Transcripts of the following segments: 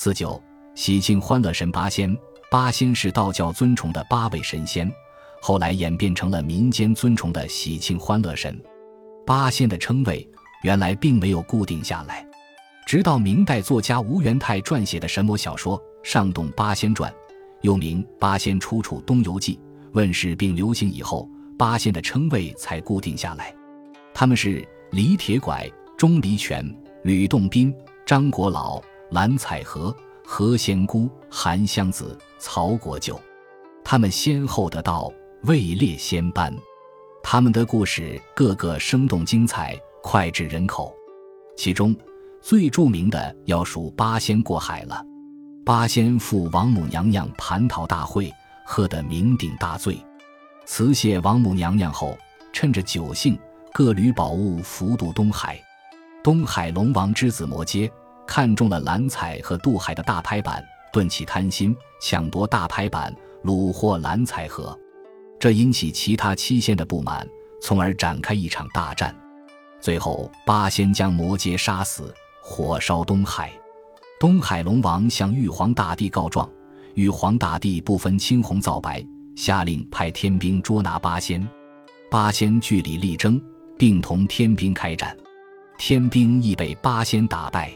49洗净欢乐神八仙。八仙是道教尊崇的八位神仙，后来演变成了民间尊崇的喜庆欢乐神。八仙的称谓原来并没有固定下来，直到明代作家吴元泰撰写的神魔小说《上洞八仙传》，又名《八仙出处东游记》问世并流行以后，八仙的称谓才固定下来。他们是李铁拐、钟离权、吕洞宾、张国老、蓝采和、何仙姑、韩湘子、曹国舅，他们先后得道，位列仙班。他们的故事个个生动精彩，脍炙人口。其中最著名的要数八仙过海了。八仙赴王母娘娘蟠桃大会，喝得酩酊大醉，辞谢王母娘娘后，趁着酒兴，各履宝物浮渡东海。东海龙王之子摩揭看中了蓝采和渡海的大拍板，顿起贪心，抢夺大拍板，虏获蓝采和，这引起其他七仙的不满，从而展开一场大战。最后八仙将摩揭杀死，火烧东海。东海龙王向玉皇大帝告状，玉皇大帝不分青红皂白，下令派天兵捉拿八仙。八仙据理力争，并同天兵开战，天兵亦被八仙打败。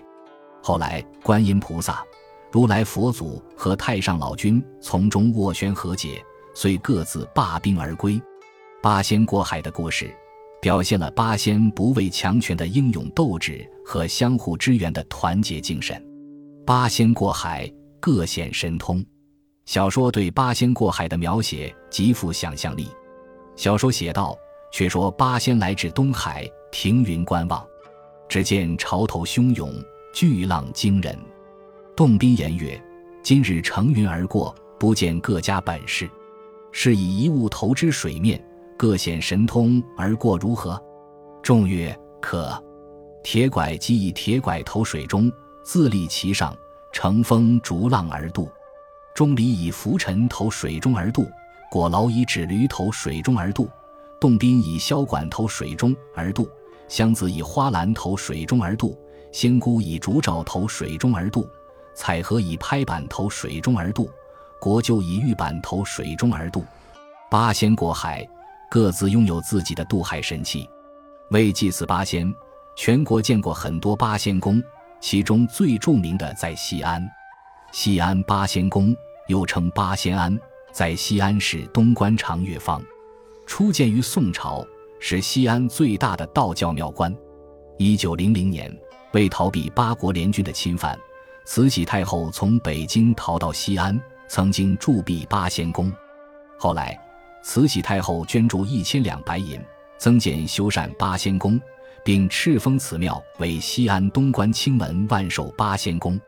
后来观音菩萨、如来佛祖和太上老君从中斡旋和解，遂各自罢兵而归。八仙过海的故事表现了八仙不畏强权的英勇斗志和相互支援的团结精神。八仙过海各显神通，小说对八仙过海的描写极富想象力。小说写道，却说八仙来至东海，停云观望，只见潮头汹涌，巨浪惊人。洞宾言曰：今日乘云而过，不见各家本事，是以一物投之水面，各显神通而过，如何？众曰：可。铁拐即以铁拐投水中，自立其上，乘风逐浪而渡。钟离以浮尘投水中而渡，果老以纸驴投水中而渡，洞宾以箫管投水中而渡，湘子以花篮投水中而渡，仙姑以竹罩投水中而渡，采和以拍板投水中而渡，国舅以玉板投水中而渡。八仙过海，各自拥有自己的渡海神器。为祭祀八仙，全国建过很多八仙宫，其中最著名的在西安。西安八仙宫又称八仙庵，在西安市东关长乐坊，初建于宋朝，是西安最大的道教庙观。1900年，为逃避八国联军的侵犯，慈禧太后从北京逃到西安，曾经驻跸八仙宫。后来慈禧太后捐助1200白银，增建修缮八仙宫，并敕封此庙为西安东关清门万寿八仙宫。